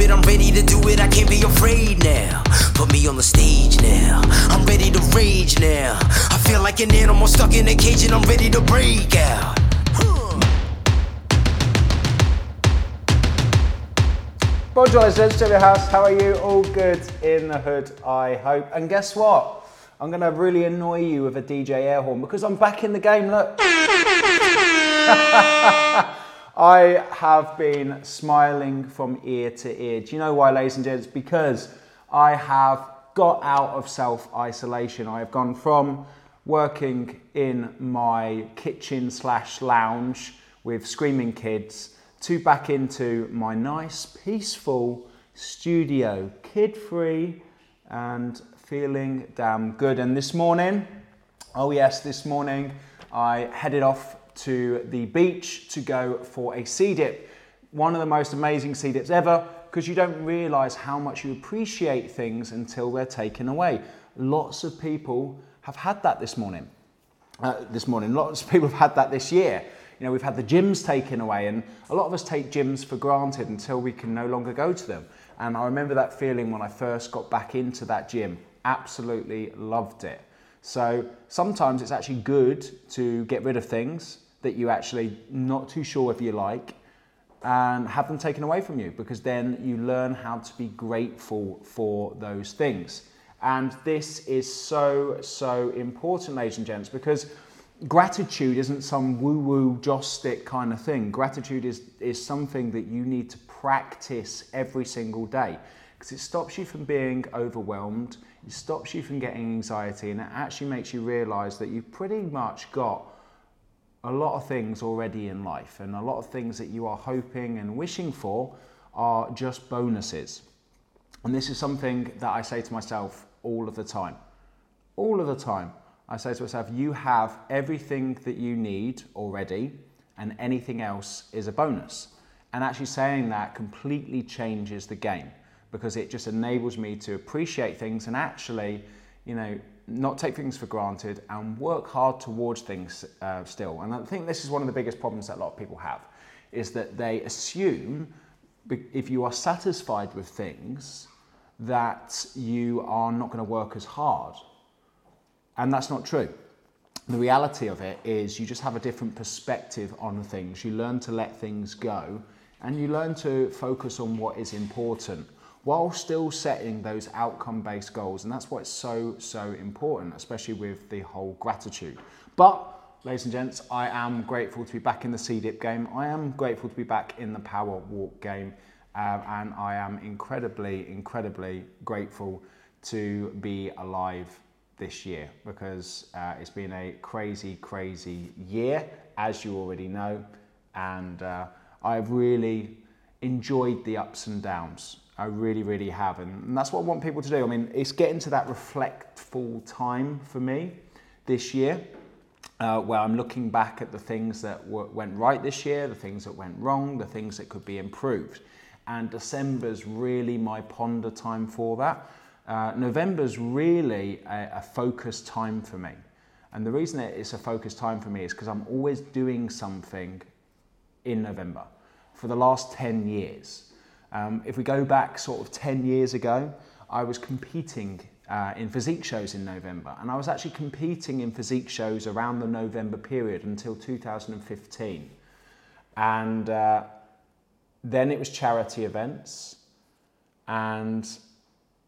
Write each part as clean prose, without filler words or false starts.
it, I'm ready to do it, I can't be afraid now. Put me on the stage now, I'm ready to rage now. I feel like an animal stuck in a cage and I'm ready to break out. Bonjour les gents, Jimmy House, how are you? All good in the hood, I hope. And guess what? I'm gonna really annoy you with a DJ air horn because I'm back in the game, look. I have been smiling from ear to ear. Do you know why, ladies and gents? Because I have got out of self-isolation. I have gone from working in my kitchen/lounge with screaming kids to back into my nice, peaceful studio, kid-free and feeling damn good. And this morning, oh yes, this morning, I headed off to the beach to go for a sea dip. One of the most amazing sea dips ever, because you don't realize how much you appreciate things until they're taken away. Lots of people have had that this morning. Lots of people have had that this year. You know, we've had the gyms taken away, and a lot of us take gyms for granted until we can no longer go to them. And I remember that feeling when I first got back into that gym. Absolutely loved it. So sometimes it's actually good to get rid of things that you actually not too sure if you like and have them taken away from you, because then you learn how to be grateful for those things. And this is so, so important, ladies and gents, because gratitude isn't some woo-woo joss stick kind of thing. Gratitude is something that you need to practice every single day, because it stops you from being overwhelmed, it stops you from getting anxiety, and it actually makes you realize that you've pretty much got a lot of things already in life, and a lot of things that you are hoping and wishing for are just bonuses. And this is something that I say to myself all of the time. All of the time. I say to myself, you have everything that you need already, and anything else is a bonus. And actually saying that completely changes the game, because it just enables me to appreciate things and actually, you know, not take things for granted and work hard towards things still. And I think this is one of the biggest problems that a lot of people have, is that they assume if you are satisfied with things that you are not going to work as hard. And that's not true. The reality of it is you just have a different perspective on things. You learn to let things go, and you learn to focus on what is important while still setting those outcome-based goals. And that's why it's so, so important, especially with the whole gratitude. But, ladies and gents, I am grateful to be back in the sea dip game. I am grateful to be back in the power walk game. And I am incredibly, incredibly grateful to be alive this year, because it's been a crazy, crazy year, as you already know, and I've really enjoyed the ups and downs. I really, really have, and that's what I want people to do. I mean, it's getting to that reflectful time for me this year, where I'm looking back at the things that went right this year, the things that went wrong, the things that could be improved, and December's really my ponder time for that. November's really a focus time for me. And the reason it's a focus time for me is because I'm always doing something in November for the last 10 years. If we go back sort of 10 years ago, I was competing in physique shows in November. And I was actually competing in physique shows around the November period until 2015. And then it was charity events, and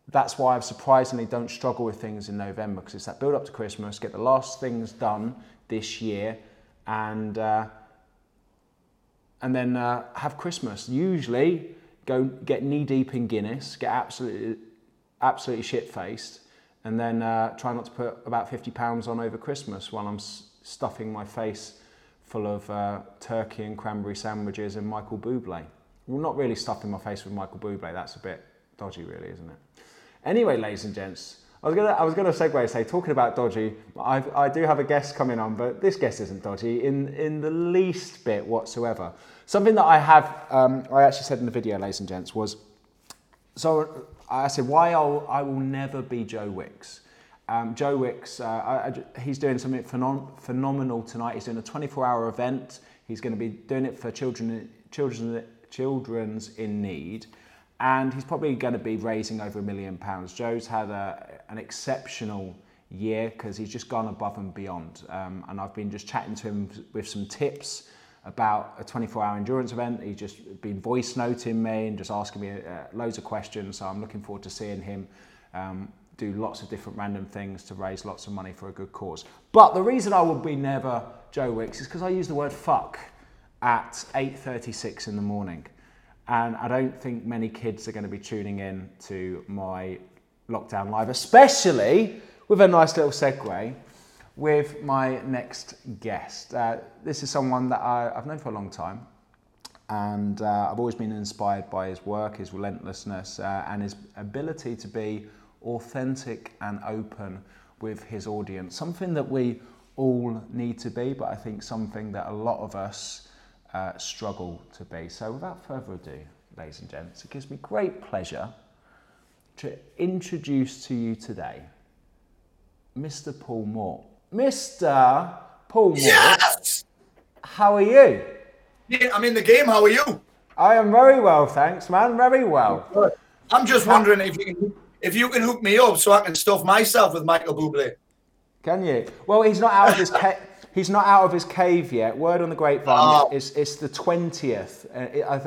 that's why I surprisingly don't struggle with things in November, because it's that build up to Christmas, get the last things done this year, and then have Christmas. Usually go get knee deep in Guinness, get absolutely shit faced, and then try not to put about 50 pounds on over Christmas while I'm stuffing my face full of turkey and cranberry sandwiches and Michael Bublé. Well, not really stuffing my face with Michael Bublé, that's a bit dodgy really, isn't it? Anyway, ladies and gents, I was gonna segue and say, talking about dodgy, I do have a guest coming on, but this guest isn't dodgy in the least bit whatsoever. Something that I have, I actually said in the video, ladies and gents, was, so I said, why I will never be Joe Wicks. Joe Wicks, he's doing something phenomenal tonight. He's doing a 24-hour event. He's gonna be doing it for children in need. and he's probably going to be raising over £1 million. Joe's had an exceptional year because he's just gone above and beyond, and I've been just chatting to him with some tips about a 24-hour endurance event. He's just been voice noting me and just asking me loads of questions, so I'm looking forward to seeing him do lots of different random things to raise lots of money for a good cause. But the reason I would be never Joe Wicks is because I use the word fuck at 8:36 in the morning, and I don't think many kids are going to be tuning in to my lockdown live, especially with a nice little segue with my next guest. This is someone that I've known for a long time, and I've always been inspired by his work, his relentlessness, and his ability to be authentic and open with his audience. Something that we all need to be, but I think something that a lot of us struggle to be. So without further ado, ladies and gents, it gives me great pleasure to introduce to you today Mr. Paul Moore. Mr. Paul Moore, yes! How are you? Yeah, I'm in the game. How are you? I am very well, thanks, man. Very well. I'm just wondering if you can hook me up so I can stuff myself with Michael Bublé. Can you? Well, he's not out of his cave yet. Word on the grapevine, it's the 20th,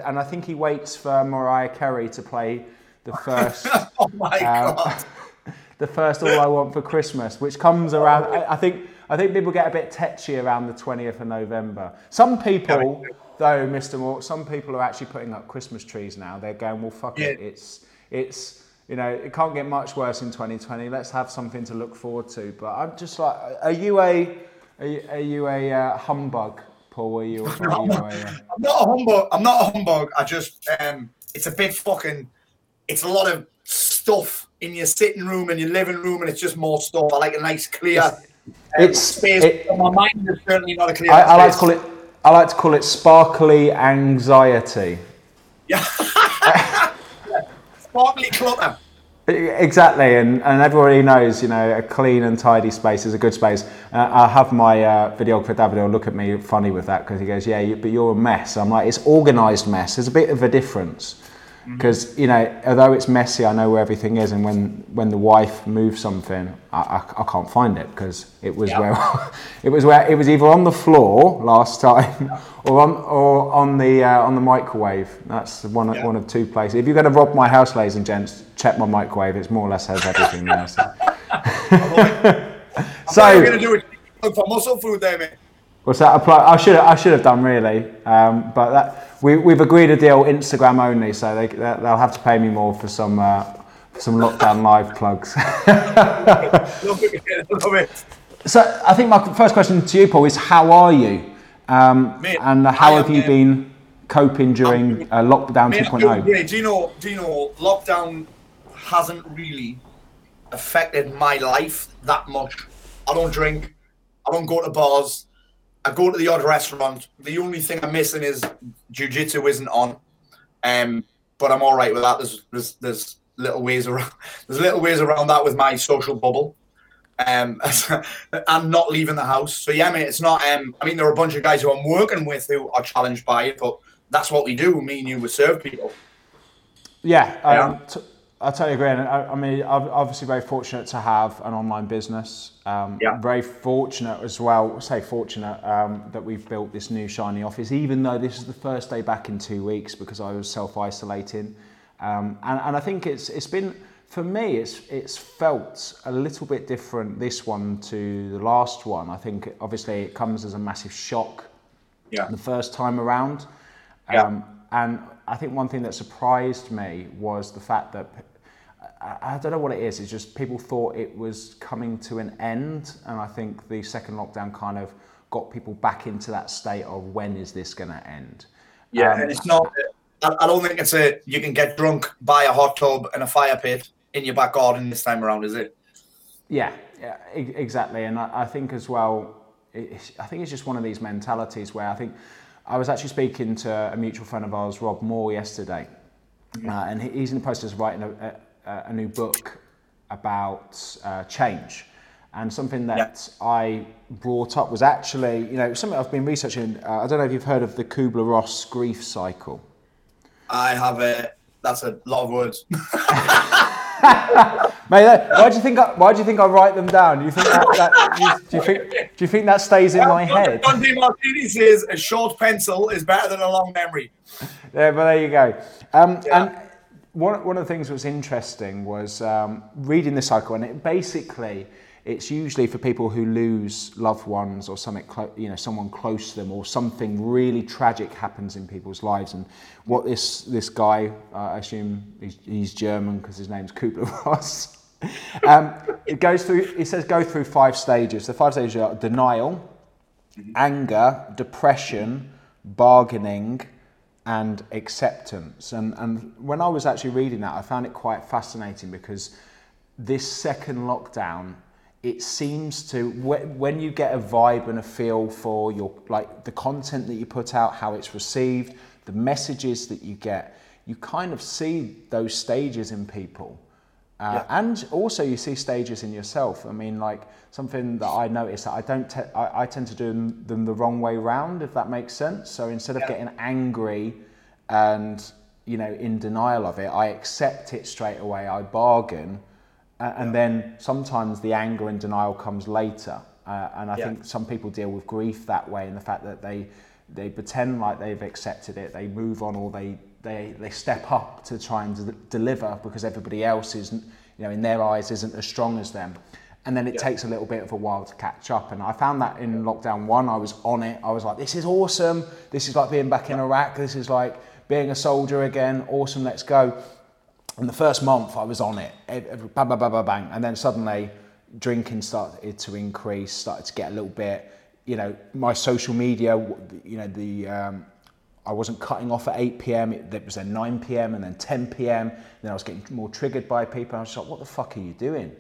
and I think he waits for Mariah Carey to play the first. Oh my God. The first All I Want for Christmas, which comes around. I think people get a bit tetchy around the 20th of November. Some people, though, Mr. Moore, some people are actually putting up Christmas trees now. They're going, well, fuck it. It's you know, it can't get much worse in 2020. Let's have something to look forward to. But I'm just like, are you a humbug, Paul? I'm not a humbug. I'm not a humbug. I just it's a bit fucking. It's a lot of stuff in your sitting room and your living room, and it's just more stuff. I like a nice clear space. My mind is certainly not a clear space. I like to call it sparkly anxiety. Yeah. Sparkly clutter. Exactly, and everybody knows, you know, a clean and tidy space is a good space. I have my videographer David look at me funny with that because he goes, "Yeah, but you're a mess." I'm like, "It's organised mess. There's a bit of a difference." Because, you know, although it's messy, I know where everything is. And when the wife moves something, I can't find it because it was where it was either on the floor last time or on the microwave. That's one of two places. If you're going to rob my house, ladies and gents, check my microwave. It's more or less has everything there. So, I'm going to do it for muscle food there, mate. What's that apply? I should have done really, but that. We've agreed a deal, Instagram only, so they'll have to pay me more for some lockdown live plugs. Love it. So I think my first question to you, Paul, is how are you? Mate, and how have you been coping during lockdown 2.0? Yeah, do you know, lockdown hasn't really affected my life that much. I don't drink. I don't go to bars. I go to the odd restaurant. The only thing I'm missing is jiu-jitsu isn't on, but I'm all right with that. There's little ways around. There's little ways around that with my social bubble, and not leaving the house. So yeah, mate, it's not. I mean, there are a bunch of guys who I'm working with who are challenged by it, but that's what we do. Me and you, we serve people. Yeah, I totally agree. And I mean, I'm obviously very fortunate to have an online business. Very fortunate as well, that we've built this new shiny office, even though this is the first day back in 2 weeks because I was self-isolating. And I think it's been, for me, it's felt a little bit different, this one to the last one. I think obviously it comes as a massive shock the first time around. And I think one thing that surprised me was the fact that, I don't know what it is, it's just people thought it was coming to an end, and I think the second lockdown kind of got people back into that state of when is this going to end? Yeah, and it's not, I don't think it's you can get drunk by a hot tub and a fire pit in your back garden this time around, is it? Yeah, exactly, and I think as well, I think it's just one of these mentalities where I was actually speaking to a mutual friend of ours, Rob Moore, yesterday, and he's in the process of writing a new book about change. And something that I brought up was actually, you know, something I've been researching. I don't know if you've heard of the Kubler-Ross grief cycle. I have that's a lot of words. Mate, why do you think I write them down? Do you think that stays in my head? Dante Martini says a short pencil is better than a long memory. Yeah, but there you go. And one of the things that was interesting was reading this cycle, and it basically it's usually for people who lose loved ones or something, someone close to them, or something really tragic happens in people's lives. And what this guy, I assume he's German because his name's Kubler-Ross. It goes through. It says go through 5 stages. The 5 stages are denial, anger, depression, bargaining, and acceptance. And when I was actually reading that, I found it quite fascinating because this second lockdown, it seems to, when you get a vibe and a feel for the content that you put out, how it's received, the messages that you get, you kind of see those stages in people. And also you see stages in yourself. I mean, something that I noticed that I tend to do them the wrong way round, if that makes sense. So instead of getting angry and, in denial of it, I accept it straight away, I bargain. And then sometimes the anger and denial comes later. And I think some people deal with grief that way, and the fact that they pretend like they've accepted it, they move on, or they step up to try and deliver because everybody else isn't, in their eyes, isn't as strong as them. And then it takes a little bit of a while to catch up. And I found that in lockdown 1, I was on it. I was like, this is awesome. This is like being back in Iraq. This is like being a soldier again. Awesome, let's go. And the first month I was on it, bang, bang, bang, bang, bang. And then suddenly drinking started to increase, started to get a little bit, my social media, I wasn't cutting off at 8 p.m, it was then 9 p.m, and then 10 p.m, and then I was getting more triggered by people. And I was like, what the fuck are you doing?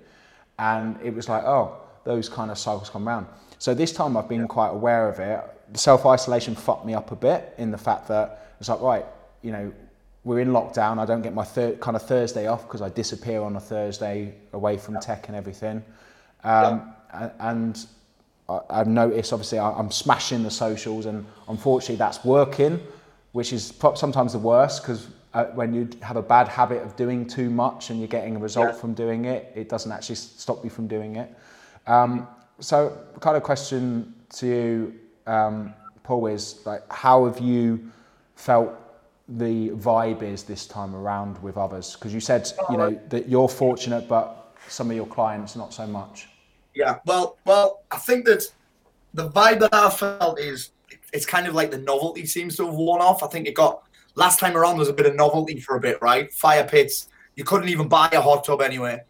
And it was like, oh, those kind of cycles come round. So this time I've been quite aware of it. The self-isolation fucked me up a bit in the fact that it's like, right, we're in lockdown. I don't get my Thursday off because I disappear on a Thursday away from tech and everything. And I've noticed, obviously, I'm smashing the socials, and unfortunately that's working, which is sometimes the worst, because when you have a bad habit of doing too much and you're getting a result from doing it, it doesn't actually stop you from doing it. So kind of question to you, Paul, is how have you felt the vibe is this time around with others? Because you said that you're fortunate, but some of your clients not so much. Well, I think that the vibe that I felt is it's kind of like the novelty seems to have worn off. I think it got last time around there was a bit of novelty for a bit, right? Fire pits, you couldn't even buy a hot tub anywhere.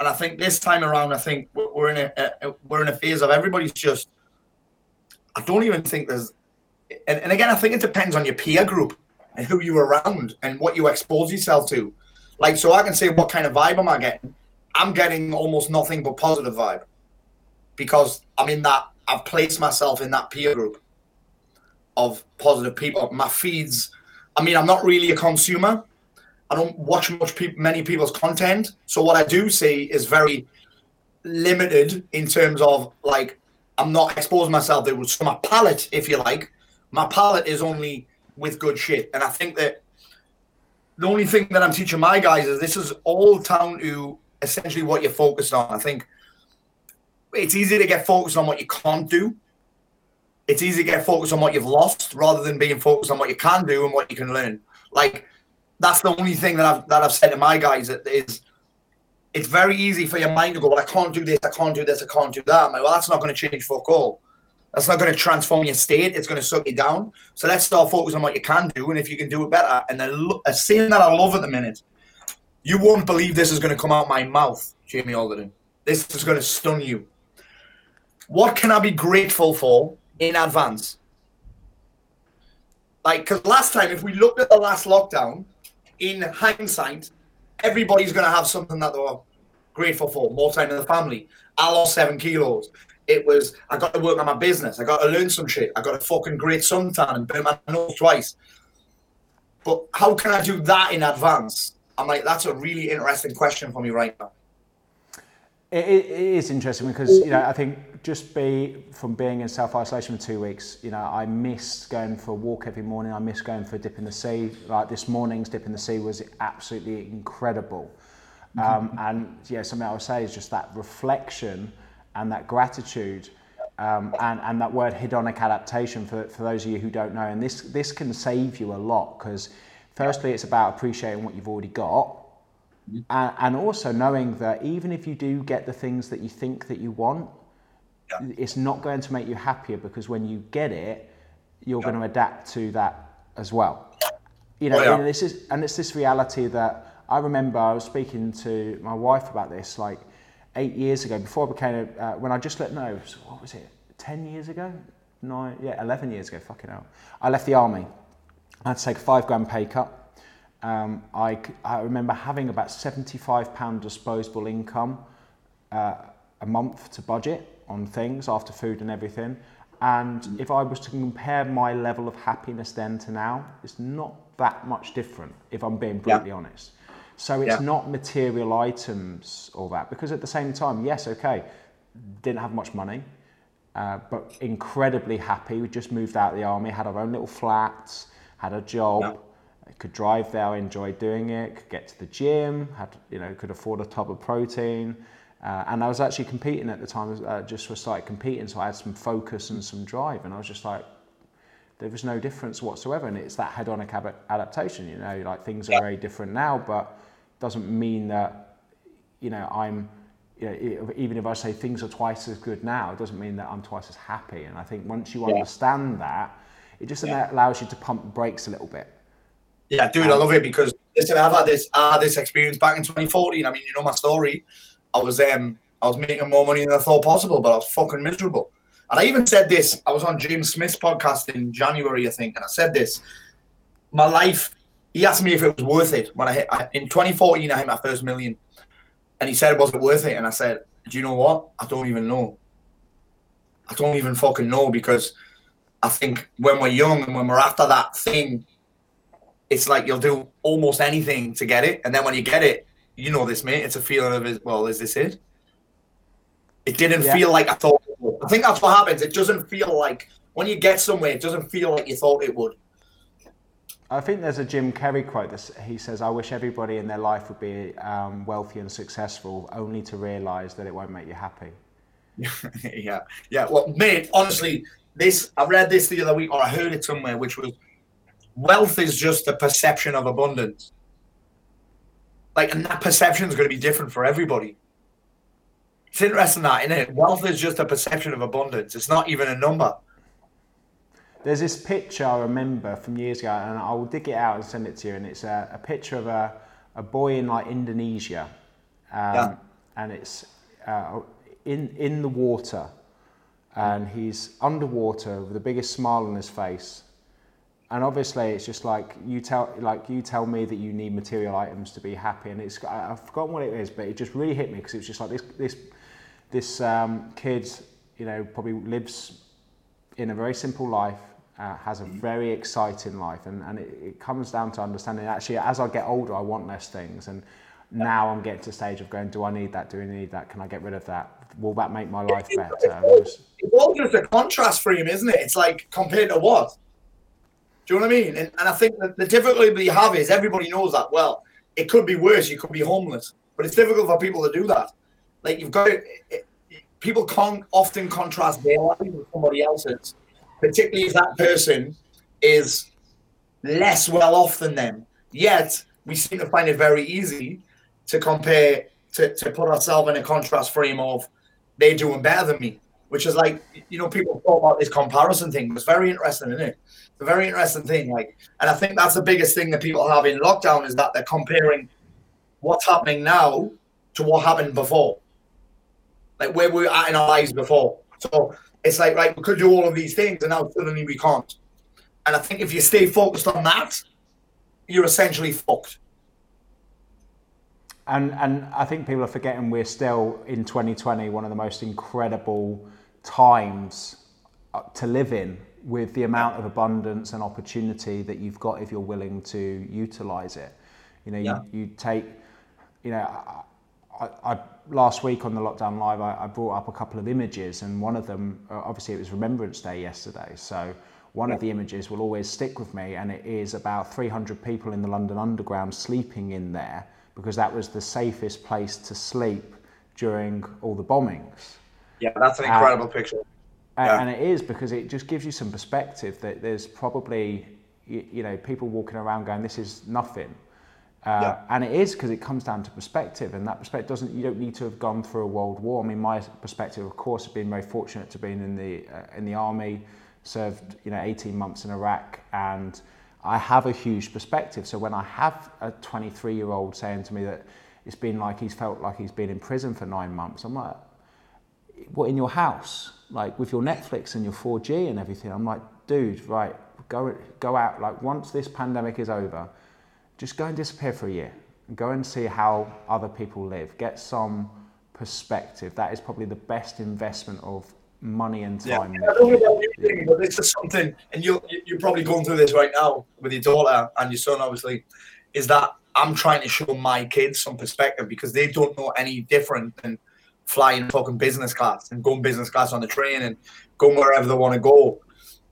And I think this time around, I think we're in a phase of everybody's just, I don't even think there's, and again, I think it depends on your peer group and who you're around and what you expose yourself to. So I can say, what kind of vibe am I getting? I'm getting almost nothing but positive vibe because I've placed myself in that peer group of positive people. My feeds, I'm not really a consumer. I don't watch many people's content. So what I do see is very limited in terms of I'm not exposing myself. So my palette, if you like, my palette is only with good shit. And I think that the only thing that I'm teaching my guys is this is all down to essentially what you're focused on. I think it's easy to get focused on what you can't do. It's easy to get focused on what you've lost rather than being focused on what you can do and what you can learn. That's the only thing that I've said to my guys, that is, it's very easy for your mind to go, well, I can't do this, I can't do this, I can't do that. I'm like, well, that's not going to change fuck all. That's not going to transform your state. It's going to suck you down. So let's start focusing on what you can do, and if you can do it better. And a saying that I love at the minute, you won't believe this is going to come out my mouth, Jamie Alderden. This is going to stun you. What can I be grateful for in advance? Because last time, if we looked at the last lockdown, in hindsight, everybody's going to have something that they're grateful for. More time in the family. I lost 7 kilos. It was, I got to work on my business. I got to learn some shit. I got a fucking great suntan and burn my nose twice. But how can I do that in advance? I'm like, that's a really interesting question for me right now. It is interesting because, I think just be from being in self-isolation for 2 weeks. You know, I miss going for a walk every morning. I miss going for a dip in the sea. Like this morning's dip in the sea was absolutely incredible. And yeah, something I would say is just that reflection and that gratitude, and that word hedonic adaptation for those of you who don't know. And this can save you a lot, because firstly, it's about appreciating what you've already got. And also knowing that even if you do get the things that you think that you want, it's not going to make you happier, because when you get it, you're going to adapt to that as well. You know, and it's this reality that I remember I was speaking to my wife about this like 8 years ago, before I became when I just let know, what was it, 10 years ago? 11 years ago, fucking hell. I left the army. I had to take a £5,000 pay cut. I remember having about £75 disposable income a month to budget on things after food and everything. And if I was to compare my level of happiness then to now, it's not that much different, if I'm being brutally honest. So it's not material items or that, because at the same time, yes, okay, didn't have much money, but incredibly happy. We just moved out of the army, had our own little flats, had a job. I could drive there, I enjoyed doing it, could get to the gym, could afford a tub of protein. And I was actually competing at the time, just started competing, so I had some focus and some drive. And I was just like, there was no difference whatsoever. And it's that hedonic adaptation, you know, like things are very different now, but doesn't mean that, you know, even if I say things are twice as good now, it doesn't mean that I'm twice as happy. And I think once you understand that, it just allows you to pump brakes a little bit. Yeah, dude, I love it, because listen, I had this experience back in 2014. I mean, you know my story. I was making more money than I thought possible, but I was fucking miserable. And I even said this. I was on James Smith's podcast in January, I think, and I said this. My life. He asked me if it was worth it when in 2014. I hit my first million, and he said, "Was it worth it?" And I said, "Do you know what? I don't even know. I don't even fucking know, because I think when we're young and when we're after that thing." It's like you'll do almost anything to get it. And then when you get it, you know this, mate, it's a feeling of, well, is this it? It didn't feel like I thought it would. I think that's what happens. It doesn't feel like, when you get somewhere, it doesn't feel like you thought it would. I think there's a Jim Carrey quote that he says, I wish everybody in their life would be wealthy and successful, only to realise that it won't make you happy. Well, mate, honestly, I read this the other week, or I heard it somewhere, which was, wealth is just the perception of abundance. Like, and that perception is going to be different for everybody. It's interesting that, isn't it? Wealth is just a perception of abundance. It's not even a number. There's this picture I remember from years ago, and I'll dig it out and send it to you. And it's a picture of a boy in like Indonesia, and it's in the water, and he's underwater with the biggest smile on his face. And obviously, it's just like you tell me that you need material items to be happy, and I've forgotten what it is, but it just really hit me, because it's just like this kid, you know, probably lives in a very simple life, has a very exciting life, and it comes down to understanding, actually, as I get older, I want less things, and now I'm getting to the stage of going, do I need that? Do I need that? Can I get rid of that? Will that make my life better? It's all just a contrast for him, isn't it? It's like compared to what. Do you know what I mean? And I think that the difficulty you have is everybody knows that. Well, it could be worse. You could be homeless. But it's difficult for people to do that. Like, you've got to, people can't often contrast their life with somebody else's, particularly if that person is less well-off than them. Yet, we seem to find it very easy to compare, to put ourselves in a contrast frame of they're doing better than me, which is like, you know, people talk about this comparison thing. It's very interesting, isn't it? It's a very interesting thing. Like, and I think that's the biggest thing that people have in lockdown, is that they're comparing what's happening now to what happened before. Like, where we were at in our lives before. So it's like, right, we could do all of these things, and now suddenly we can't. And I think if you stay focused on that, you're essentially fucked. And I think people are forgetting we're still in 2020, one of the most incredible times to live in, with the amount of abundance and opportunity that you've got if you're willing to utilize it. You know, you take, you know, I last week on the Lockdown Live, I brought up a couple of images, and one of them, obviously it was Remembrance Day yesterday, so one of the images will always stick with me, and it is about 300 people in the London Underground sleeping in there, because that was the safest place to sleep during all the bombings. Yeah, that's an incredible picture. Yeah. And it is, because it just gives you some perspective that there's probably, people walking around going, this is nothing. And it is, because it comes down to perspective, and that perspective doesn't, you don't need to have gone through a world war. I mean, my perspective, of course, has been very fortunate to be in the army, served 18 months in Iraq, and I have a huge perspective. So when I have a 23-year-old saying to me that it's been like he's felt like he's been in prison for 9 months, I'm like, what, in your house, like with your Netflix and your 4G and everything? I'm like, dude, right, go out. Like, once this pandemic is over, just go and disappear for a year and go and see how other people live. Get some perspective. That is probably the best investment of money and time. Yeah, I don't know about you, but this is something, and you're probably going through this right now with your daughter and your son, obviously, is that I'm trying to show my kids some perspective, because they don't know any different than flying fucking business class and going business class on the train and going wherever they want to go.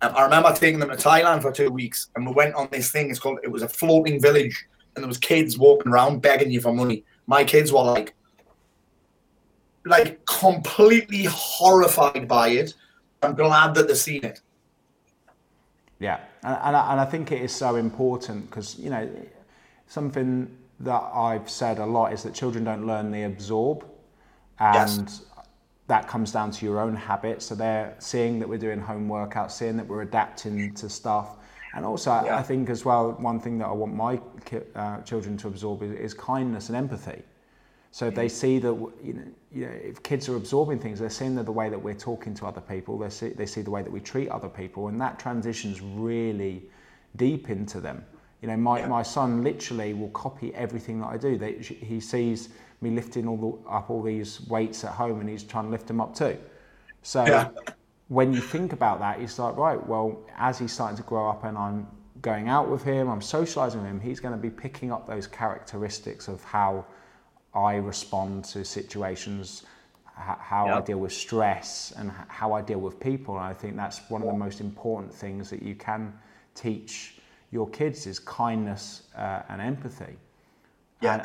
I remember taking them to Thailand for 2 weeks, and we went on this thing. It was a floating village, and there was kids walking around begging you for money. My kids were like completely horrified by it. I'm glad that they've seen it. Yeah, and I think it is so important, because something that I've said a lot is that children don't learn; they absorb, and. Yes. That comes down to your own habits. So they're seeing that we're doing home workouts, seeing that we're adapting to stuff. And also, I think as well, one thing that I want my children to absorb is kindness and empathy. So if they see that, if kids are absorbing things, they're seeing that the way that we're talking to other people, they see the way that we treat other people, and that transitions really deep into them. My son literally will copy everything that I do. He sees me lifting up all these weights at home, and he's trying to lift them up too. So when you think about that, you start, right, well, as he's starting to grow up and I'm going out with him, I'm socializing with him, he's going to be picking up those characteristics of how I respond to situations, how I deal with stress, and how I deal with people. And I think that's one of the most important things that you can teach your kids is kindness and empathy. Yeah,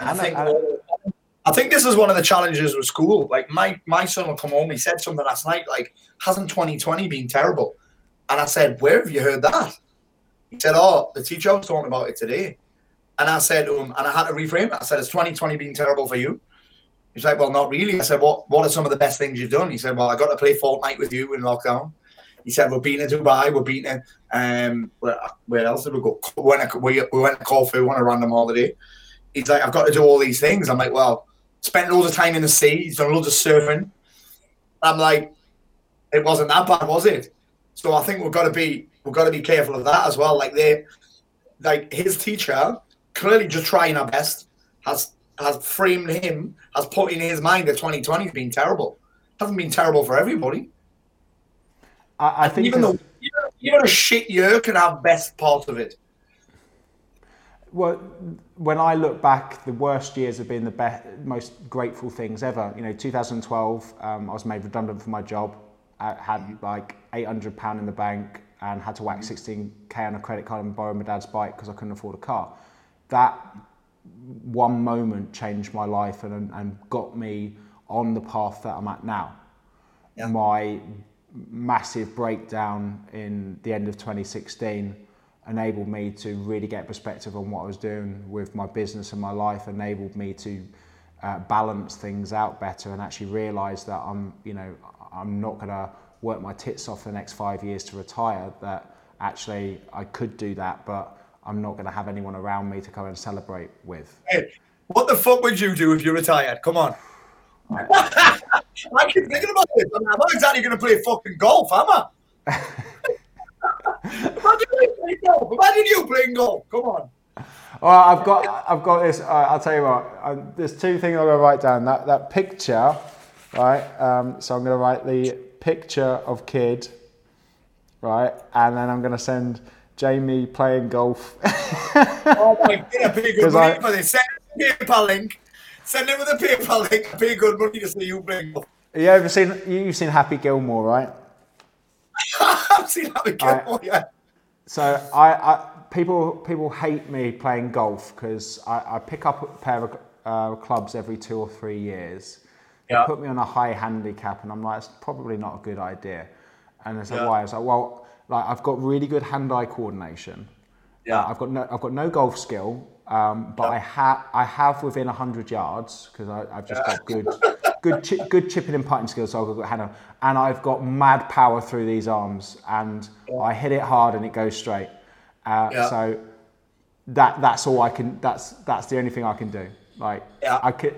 I think this is one of the challenges with school. Like my son will come home. He said something last night, like, hasn't 2020 been terrible? And I said, where have you heard that? He said, the teacher was talking about it today. And I said, and I had to reframe it. I said, has 2020 been terrible for you? He's like, well, not really. I said, what are some of the best things you've done? He said, well, I got to play Fortnite with you in lockdown. He said, we're beating Dubai, we're beating where else did we go? We went to Corfu on a random holiday. He's like, I've got to do all these things. I'm like, well, spent loads of time in the sea. He's done loads of surfing. I'm like, it wasn't that bad, was it? So I think we've got to be careful of that as well. Like his teacher, clearly just trying her best, has framed him, has put in his mind that 2020 has been terrible. It hasn't been terrible for everybody. I think even a shit year can have best part of it. Well, when I look back, the worst years have been the best, most grateful things ever. 2012, I was made redundant from my job. I had like £800 in the bank and had to whack 16k on a credit card and borrow my dad's bike because I couldn't afford a car. That one moment changed my life and got me on the path that I'm at now. Yeah. My massive breakdown in the end of 2016 enabled me to really get perspective on what I was doing with my business and my life, enabled me to balance things out better and actually realise that I'm not going to work my tits off for the next 5 years to retire, that actually I could do that, but I'm not going to have anyone around me to come and celebrate with. Hey, what the fuck would you do if you retired? Come on. I keep thinking about this. I'm not exactly going to play fucking golf, am I? Imagine you playing golf. Come on. All right, I've got this. I'll tell you what. There's two things I'm going to write down. That picture, right? So I'm going to write the picture of kid, right? And then I'm going to send Jamie playing golf. Oh my god! Because I send me a PayPal link. Send it with a PayPal link. Pay good money to see you bring up. You ever seen? You've seen Happy Gilmore, right? I've seen Happy Gilmore. Yeah. So I people hate me playing golf because I pick up a pair of clubs every 2 or 3 years. Yeah. They put me on a high handicap, and I'm like, it's probably not a good idea. And I said, why? I was like, well, like I've got really good hand-eye coordination. Yeah. I've got no golf skill. But I have within 100 yards because I've just got good chipping and putting skills. So I've got Hannah, and I've got mad power through these arms, and I hit it hard and it goes straight. So that's all I can. That's the only thing I can do. Like I could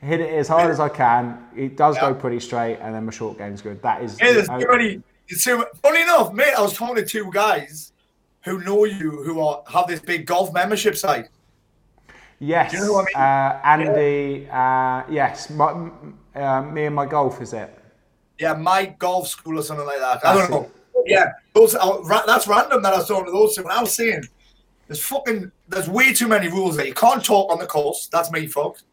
hit it as hard as I can. It does go pretty straight, and then my short game's good. That is. Yeah, funny enough, mate, I was talking to two guys who know you, who have this big golf membership site. Yes. Do you know what I mean? Andy, yes. Me and My Golf, is it? Yeah, My Golf School or something like that. I don't know. Yeah. That's random that I was talking to those two. And I was saying, there's way too many rules there. You can't talk on the course. That's me, folks.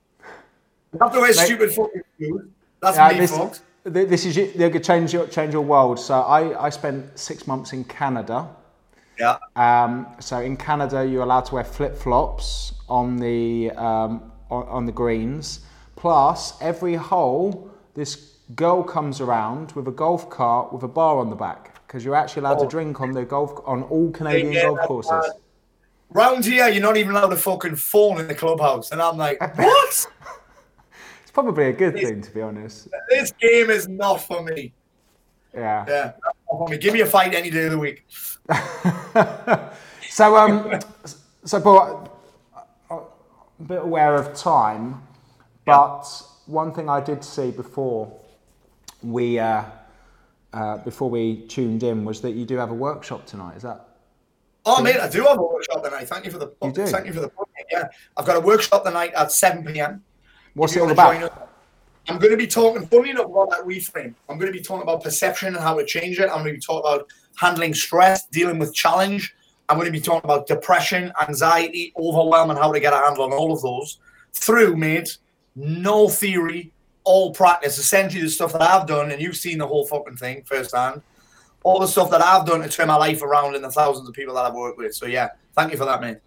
You have to wear stupid fucking shoes. That's me, folks. This is you. They could change your world. So I spent 6 months in Canada. Yeah. So in Canada, you're allowed to wear flip-flops on the greens. Plus, every hole, this girl comes around with a golf cart with a bar on the back because you're actually allowed to drink on the all Canadian golf courses. Round here, you're not even allowed to fucking phone in the clubhouse, and I'm like, what? It's probably a good thing, to be honest. This game is not for me. Yeah. Yeah. Give me a fight any day of the week. So Paul, I'm a bit aware of time, but one thing I did see before we tuned in was that you do have a workshop tonight. Is that? Oh, mate, I do have a workshop tonight. Thank you for the podcast. Thank you for the podcast. Yeah, I've got a workshop tonight at 7 p.m. What's it all about? I'm going to be talking, funny enough, about that reframe. I'm going to be talking about perception and how to change it. I'm going to be talking about handling stress, dealing with challenge. I'm going to be talking about depression, anxiety, overwhelm, and how to get a handle on all of those through, mate, no theory, all practice. Essentially, the stuff that I've done, and you've seen the whole fucking thing firsthand, all the stuff that I've done to turn my life around and the thousands of people that I've worked with. So, yeah, thank you for that, mate.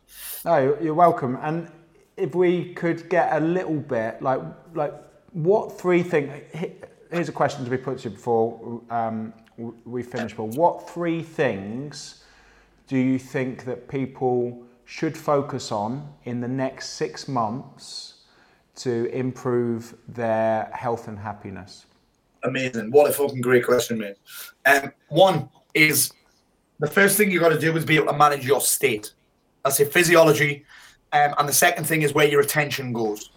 No, you're welcome. And if we could get a little bit, what three things? Here's a question to be put to you before we finish. But what three things do you think that people should focus on in the next 6 months to improve their health and happiness? Amazing! What a fucking great question, mate. One is the first thing you got to do is be able to manage your state. That's your physiology, and the second thing is where your attention goes.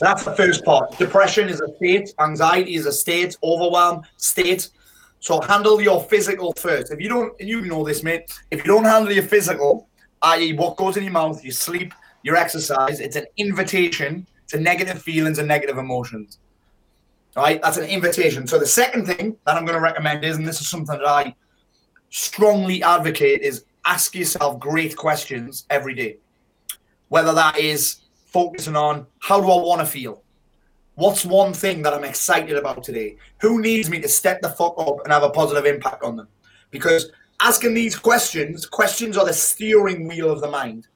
That's the first part. Depression is a state. Anxiety is a state. Overwhelm, state. So handle your physical first. If you don't, and you know this, mate, if you don't handle your physical, i.e. what goes in your mouth, your sleep, your exercise, it's an invitation to negative feelings and negative emotions. All right? That's an invitation. So the second thing that I'm going to recommend is, and this is something that I strongly advocate, is ask yourself great questions every day. Whether that is focusing on how do I want to feel? What's one thing that I'm excited about today? Who needs me to step the fuck up and have a positive impact on them? Because asking these questions are the steering wheel of the mind.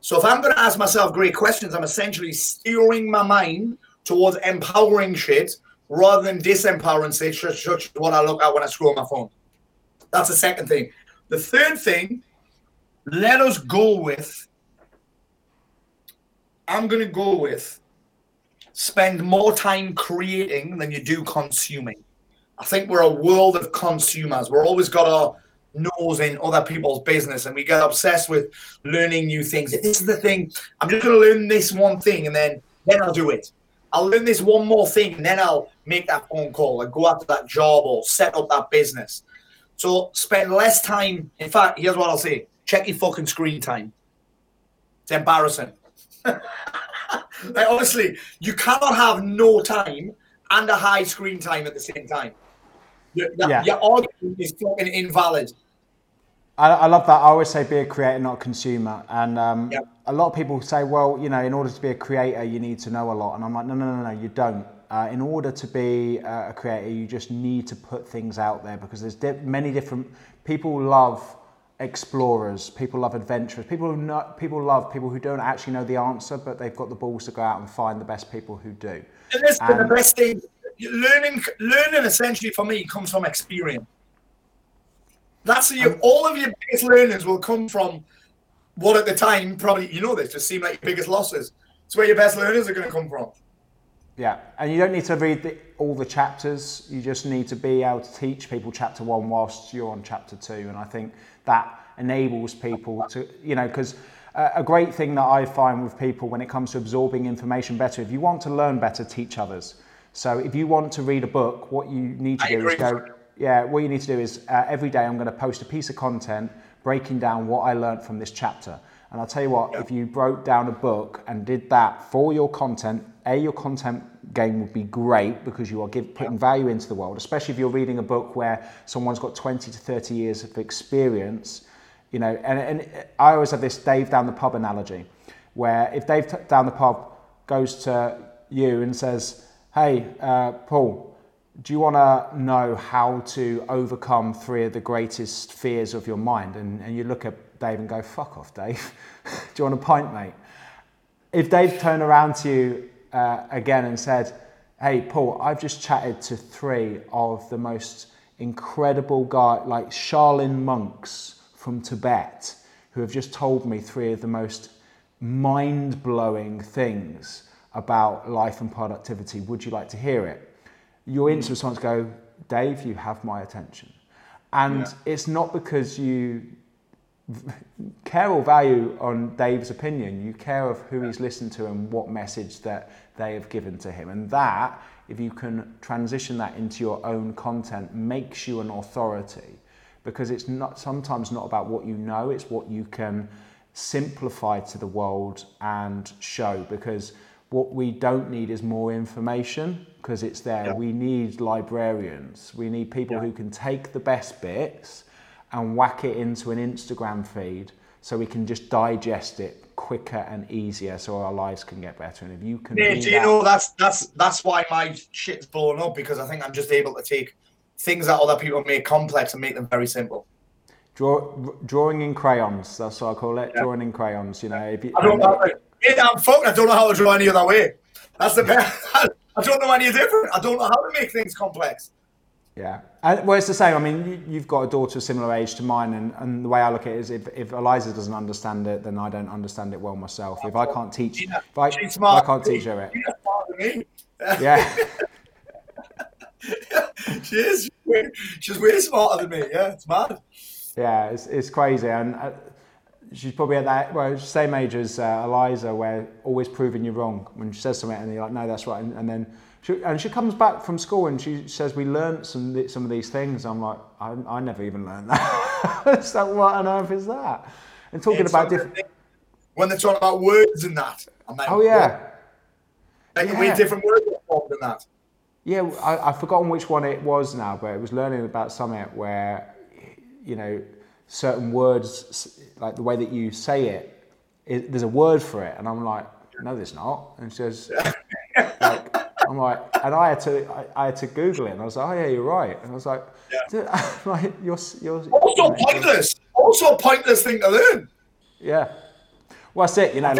So if I'm going to ask myself great questions, I'm essentially steering my mind towards empowering shit rather than disempowering shit, such as what I look at when I scroll my phone. That's the second thing. The third thing, let us go with, I'm going to go with, spend more time creating than you do consuming. I think we're a world of consumers. We're always got our nose in other people's business and we get obsessed with learning new things. If this is the thing, I'm just going to learn this one thing and then I'll do it. I'll learn this one more thing and then I'll make that phone call and go after that job or set up that business. So spend less time. In fact, here's what I'll say. Check your fucking screen time. It's embarrassing. Like, honestly, you cannot have no time and a high screen time at the same time. Your argument is fucking invalid. I love that. I always say be a creator, not a consumer. And a lot of people say, well, you know, in order to be a creator, you need to know a lot. And I'm like, no, you don't. In order to be a creator, you just need to put things out there, because there's many different people love explorers, people love adventurers, people love people who don't actually know the answer, but they've got the balls to go out and find the best people who do. And that's been the best thing. Learning essentially for me comes from experience. That's all of your biggest learnings will come from what at the time probably, you know, this just seemed like your biggest losses. It's where your best learners are going to come from. Yeah, and you don't need to read all the chapters. You just need to be able to teach people chapter 1 whilst you're on chapter 2. And I think that enables people to, you know, because a great thing that I find with people when it comes to absorbing information better, if you want to learn better, teach others. So if you want to read a book, what you need to do is go... Yeah, what you need to do is every day I'm going to post a piece of content breaking down what I learned from this chapter. And I'll tell you what, if you broke down a book and did that for your content, your content game would be great, because you are putting value into the world, especially if you're reading a book where someone's got 20 to 30 years of experience. You know, and I always have this Dave down the pub analogy, where if Dave down the pub goes to you and says, hey, Paul, do you want to know how to overcome 3 of the greatest fears of your mind? And you look at Dave and go, fuck off, Dave. Do you want a pint, mate? If Dave turned around to you again and said, hey, Paul, I've just chatted to 3 of the most incredible guys, like Shaolin monks from Tibet, who have just told me 3 of the most mind-blowing things about life and productivity. Would you like to hear it? Your instant response go, Dave, you have my attention. And it's not because you care or value on Dave's opinion. You care of who he's listened to and what message that they have given to him. And that, if you can transition that into your own content, makes you an authority. Because it's not sometimes not about what you know, it's what you can simplify to the world and show. Because what we don't need is more information, because it's there. Yeah. We need librarians. We need people who can take the best bits and whack it into an Instagram feed so we can just digest it quicker and easier so our lives can get better. And if you can... Yeah, do you know, that's why my shit's blown up, because I think I'm just able to take things that other people make complex and make them very simple. Drawing in crayons, that's what I call it. Yeah. Drawing in crayons, you know. If you, I'm fucked. I don't know how to draw any other way. That's the best. I don't know any different. I don't know how to make things complex. Yeah. Well, it's the same. I mean, you've got a daughter similar age to mine. And the way I look at it is if Eliza doesn't understand it, then I don't understand it well myself. If I can't teach, if I can't teach her it. She's smarter than me. Yeah. She is. She's way smarter than me. Yeah, it's mad. Yeah, it's crazy. And... she's probably at that same age as Eliza, where always proving you wrong when she says something and you're like, no, that's right. And then she comes back from school and she says, we learned some of these things. I'm like, I never even learned that. It's like, what on earth is that? And talking about different... When they're talking about words and that. Oh, yeah. They can read different words than that. Yeah, I've forgotten which one it was now, but it was learning about something where, you know, certain words, like the way that you say it, there's a word for it. And I'm like, no, there's not. And she says, I'm like, and I had to Google it. And I was like, oh yeah, you're right. And I was like, like you're also pointless. Also a pointless thing to learn. Yeah. Well, that's it, you know,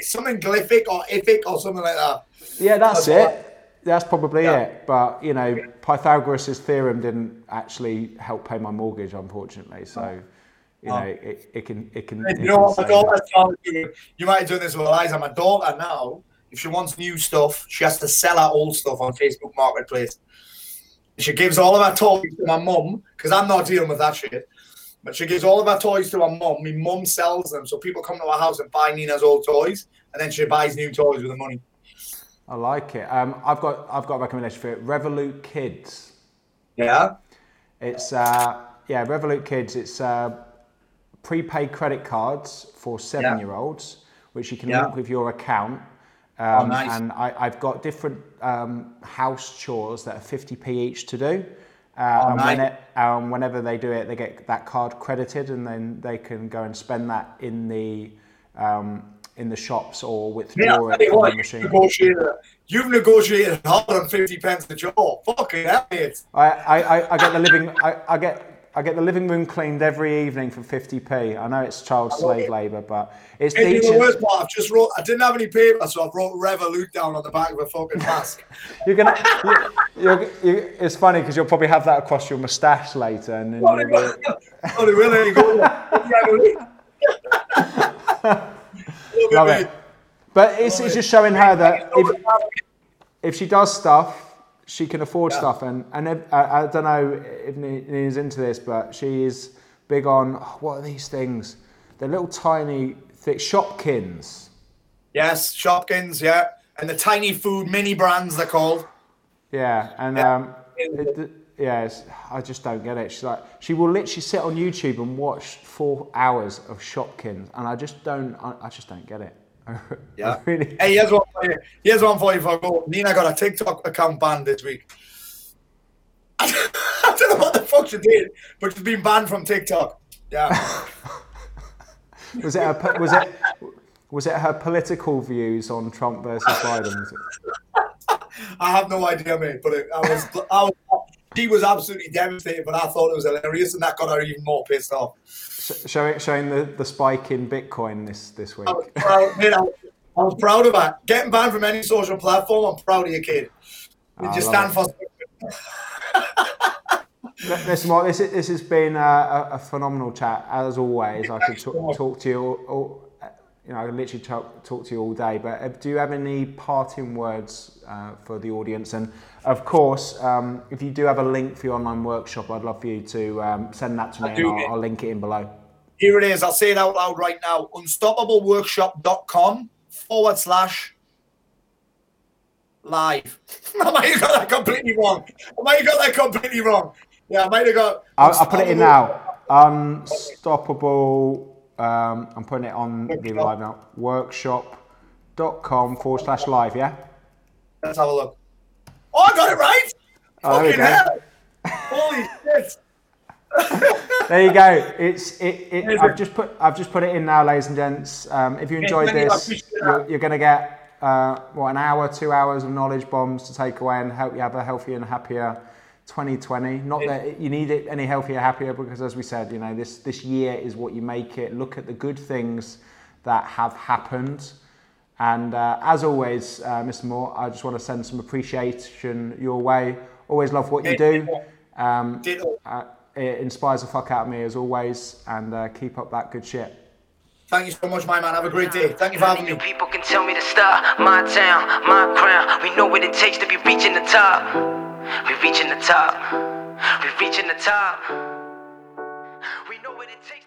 something glyphic or epic or something like that. Yeah, that's it. That's probably it, but you know, Pythagoras' theorem didn't actually help pay my mortgage, unfortunately. So, you know, it can. You know what, my daughter, you might have done this with Eliza. My daughter now, if she wants new stuff, she has to sell her old stuff on Facebook Marketplace. She gives all of her toys to my mum, because I'm not dealing with that shit. But she gives all of her toys to her mum. My mum sells them, so people come to our house and buy Nina's old toys, and then she buys new toys with the money. I like it. I've got a recommendation for it. Revolut Kids. Yeah. It's Revolut Kids. It's prepaid credit cards for 7-year-olds, which you can link with your account. Nice. And I've got different house chores that are 50p each to do, Whenever they do it, they get that card credited, and then they can go and spend that in the shops or withdraw it from the machine. You've negotiated hard on 50 pence a job. Fucking hell, I get the living. I get the living room cleaned every evening for 50p. I know it's child slave labour, but it's the worst part. I didn't have any paper, so I wrote Revolut down on the back of a fucking mask. It's funny because you'll probably have that across your moustache later, and then love it. But it's just showing her that if she does stuff, she can afford stuff, and if, I don't know if Nina's into this, but she is big on what are these things? They're little tiny Shopkins. Yes, Shopkins, yeah, and the tiny food mini brands they're called. Yeah, and I just don't get it. She's like, she will literally sit on YouTube and watch 4 hours of Shopkins, and I just don't get it. Yeah. Really? Hey, here's one for you. Nina got a TikTok account banned this week. I don't know what the fuck she did, but she's been banned from TikTok. Yeah. Was it her political views on Trump versus Biden? I have no idea, mate. But she was absolutely devastated, but I thought it was hilarious, and that got her even more pissed off. Showing the spike in Bitcoin this week. I was proud of that. Getting banned from any social platform, I'm proud of you, kid. You just stand for something. Listen, Mark, this has been a phenomenal chat, as always. I could talk to you I could literally talk to you all day, but do you have any parting words for the audience? And of course, if you do have a link for your online workshop, I'd love for you to send that to me, and I'll link it in below. Here it is. I'll say it out loud right now. Unstoppableworkshop.com /live. I might have got that completely wrong. Yeah, I might have got... I'll put it in now. Unstoppable... I'm putting it on the live now. Workshop.com /live, yeah? Let's have a look. Oh, I got it right! Fucking hell! Holy shit! There you go. I've just put it in now, ladies and gents. If you enjoyed this, you're going to get, an hour, 2 hours of knowledge bombs to take away and help you have a healthier and happier 2020. Not that you need it any healthier, happier, because as we said, this year is what you make it. Look at the good things that have happened. And as always, Mr. Moore, I just want to send some appreciation your way. Always love what you do. It inspires the fuck out of me as always. And keep up that good shit. Thank you so much, my man. Have a great day. Thank you for having me. People can tell me to stop. My town, my crown. We know what it takes to be reaching the top. We're reaching the top. We know what it takes.